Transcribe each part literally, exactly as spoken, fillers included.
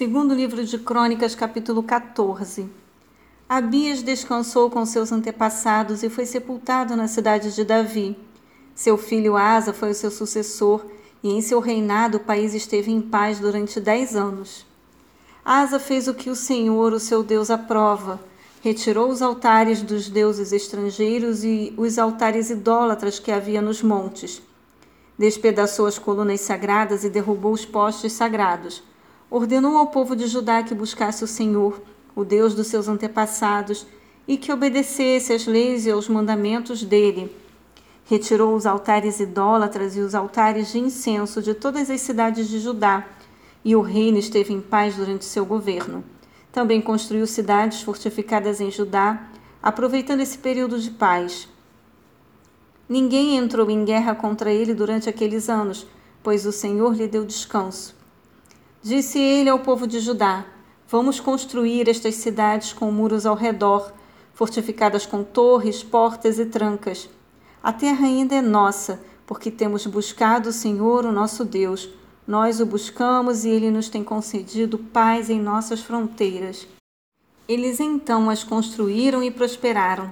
Segundo o livro de Crônicas, capítulo quatorze. Abias descansou com seus antepassados e foi sepultado na cidade de Davi. Seu filho Asa foi o seu sucessor e em seu reinado o país esteve em paz durante dez anos. Asa fez o que o Senhor, o seu Deus, aprova. Retirou os altares dos deuses estrangeiros e os altares idólatras que havia nos montes. Despedaçou as colunas sagradas e derrubou os postes sagrados. Ordenou ao povo de Judá que buscasse o Senhor, o Deus dos seus antepassados, e que obedecesse às leis e aos mandamentos dele. Retirou os altares idólatras e os altares de incenso de todas as cidades de Judá, e o reino esteve em paz durante seu governo. Também construiu cidades fortificadas em Judá, aproveitando esse período de paz. Ninguém entrou em guerra contra ele durante aqueles anos, pois o Senhor lhe deu descanso. Disse ele ao povo de Judá: vamos construir estas cidades com muros ao redor, fortificadas com torres, portas e trancas. A terra ainda é nossa, porque temos buscado o Senhor, o nosso Deus. Nós o buscamos e ele nos tem concedido paz em nossas fronteiras. Eles então as construíram e prosperaram.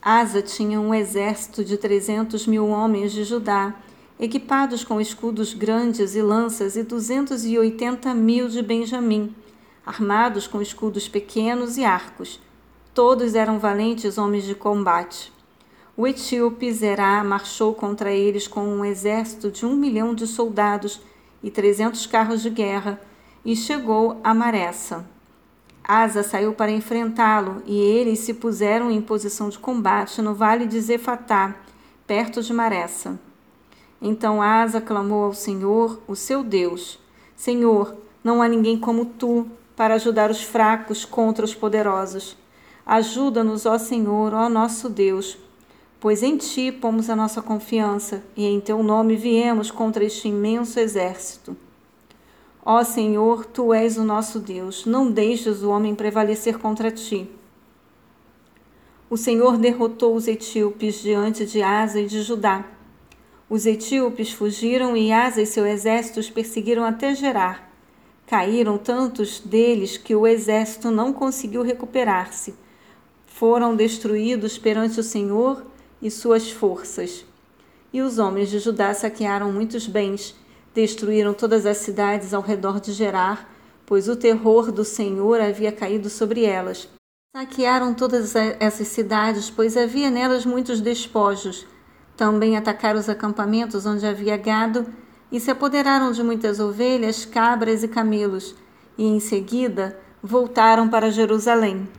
Asa tinha um exército de trezentos mil homens de Judá, equipados com escudos grandes e lanças, e duzentos e oitenta mil de Benjamim, armados com escudos pequenos e arcos. Todos eram valentes homens de combate. O etíope Zerá marchou contra eles com um exército de um milhão de soldados e trezentos carros de guerra, e chegou a Maressa. Asa saiu para enfrentá-lo, e eles se puseram em posição de combate no vale de Zefatá, perto de Maressa. Então Asa clamou ao Senhor, o seu Deus: Senhor, não há ninguém como tu para ajudar os fracos contra os poderosos. Ajuda-nos, ó Senhor, ó nosso Deus, pois em ti pomos a nossa confiança e em teu nome viemos contra este imenso exército. Ó Senhor, tu és o nosso Deus, não deixes o homem prevalecer contra ti. O Senhor derrotou os etíopes diante de Asa e de Judá. Os etíopes fugiram e Asa e seu exército os perseguiram até Gerar. Caíram tantos deles que o exército não conseguiu recuperar-se. Foram destruídos perante o Senhor e suas forças. E os homens de Judá saquearam muitos bens, destruíram todas as cidades ao redor de Gerar, pois o terror do Senhor havia caído sobre elas. Saquearam todas essas cidades, pois havia nelas muitos despojos. Também atacaram os acampamentos onde havia gado e se apoderaram de muitas ovelhas, cabras e camelos, e em seguida voltaram para Jerusalém.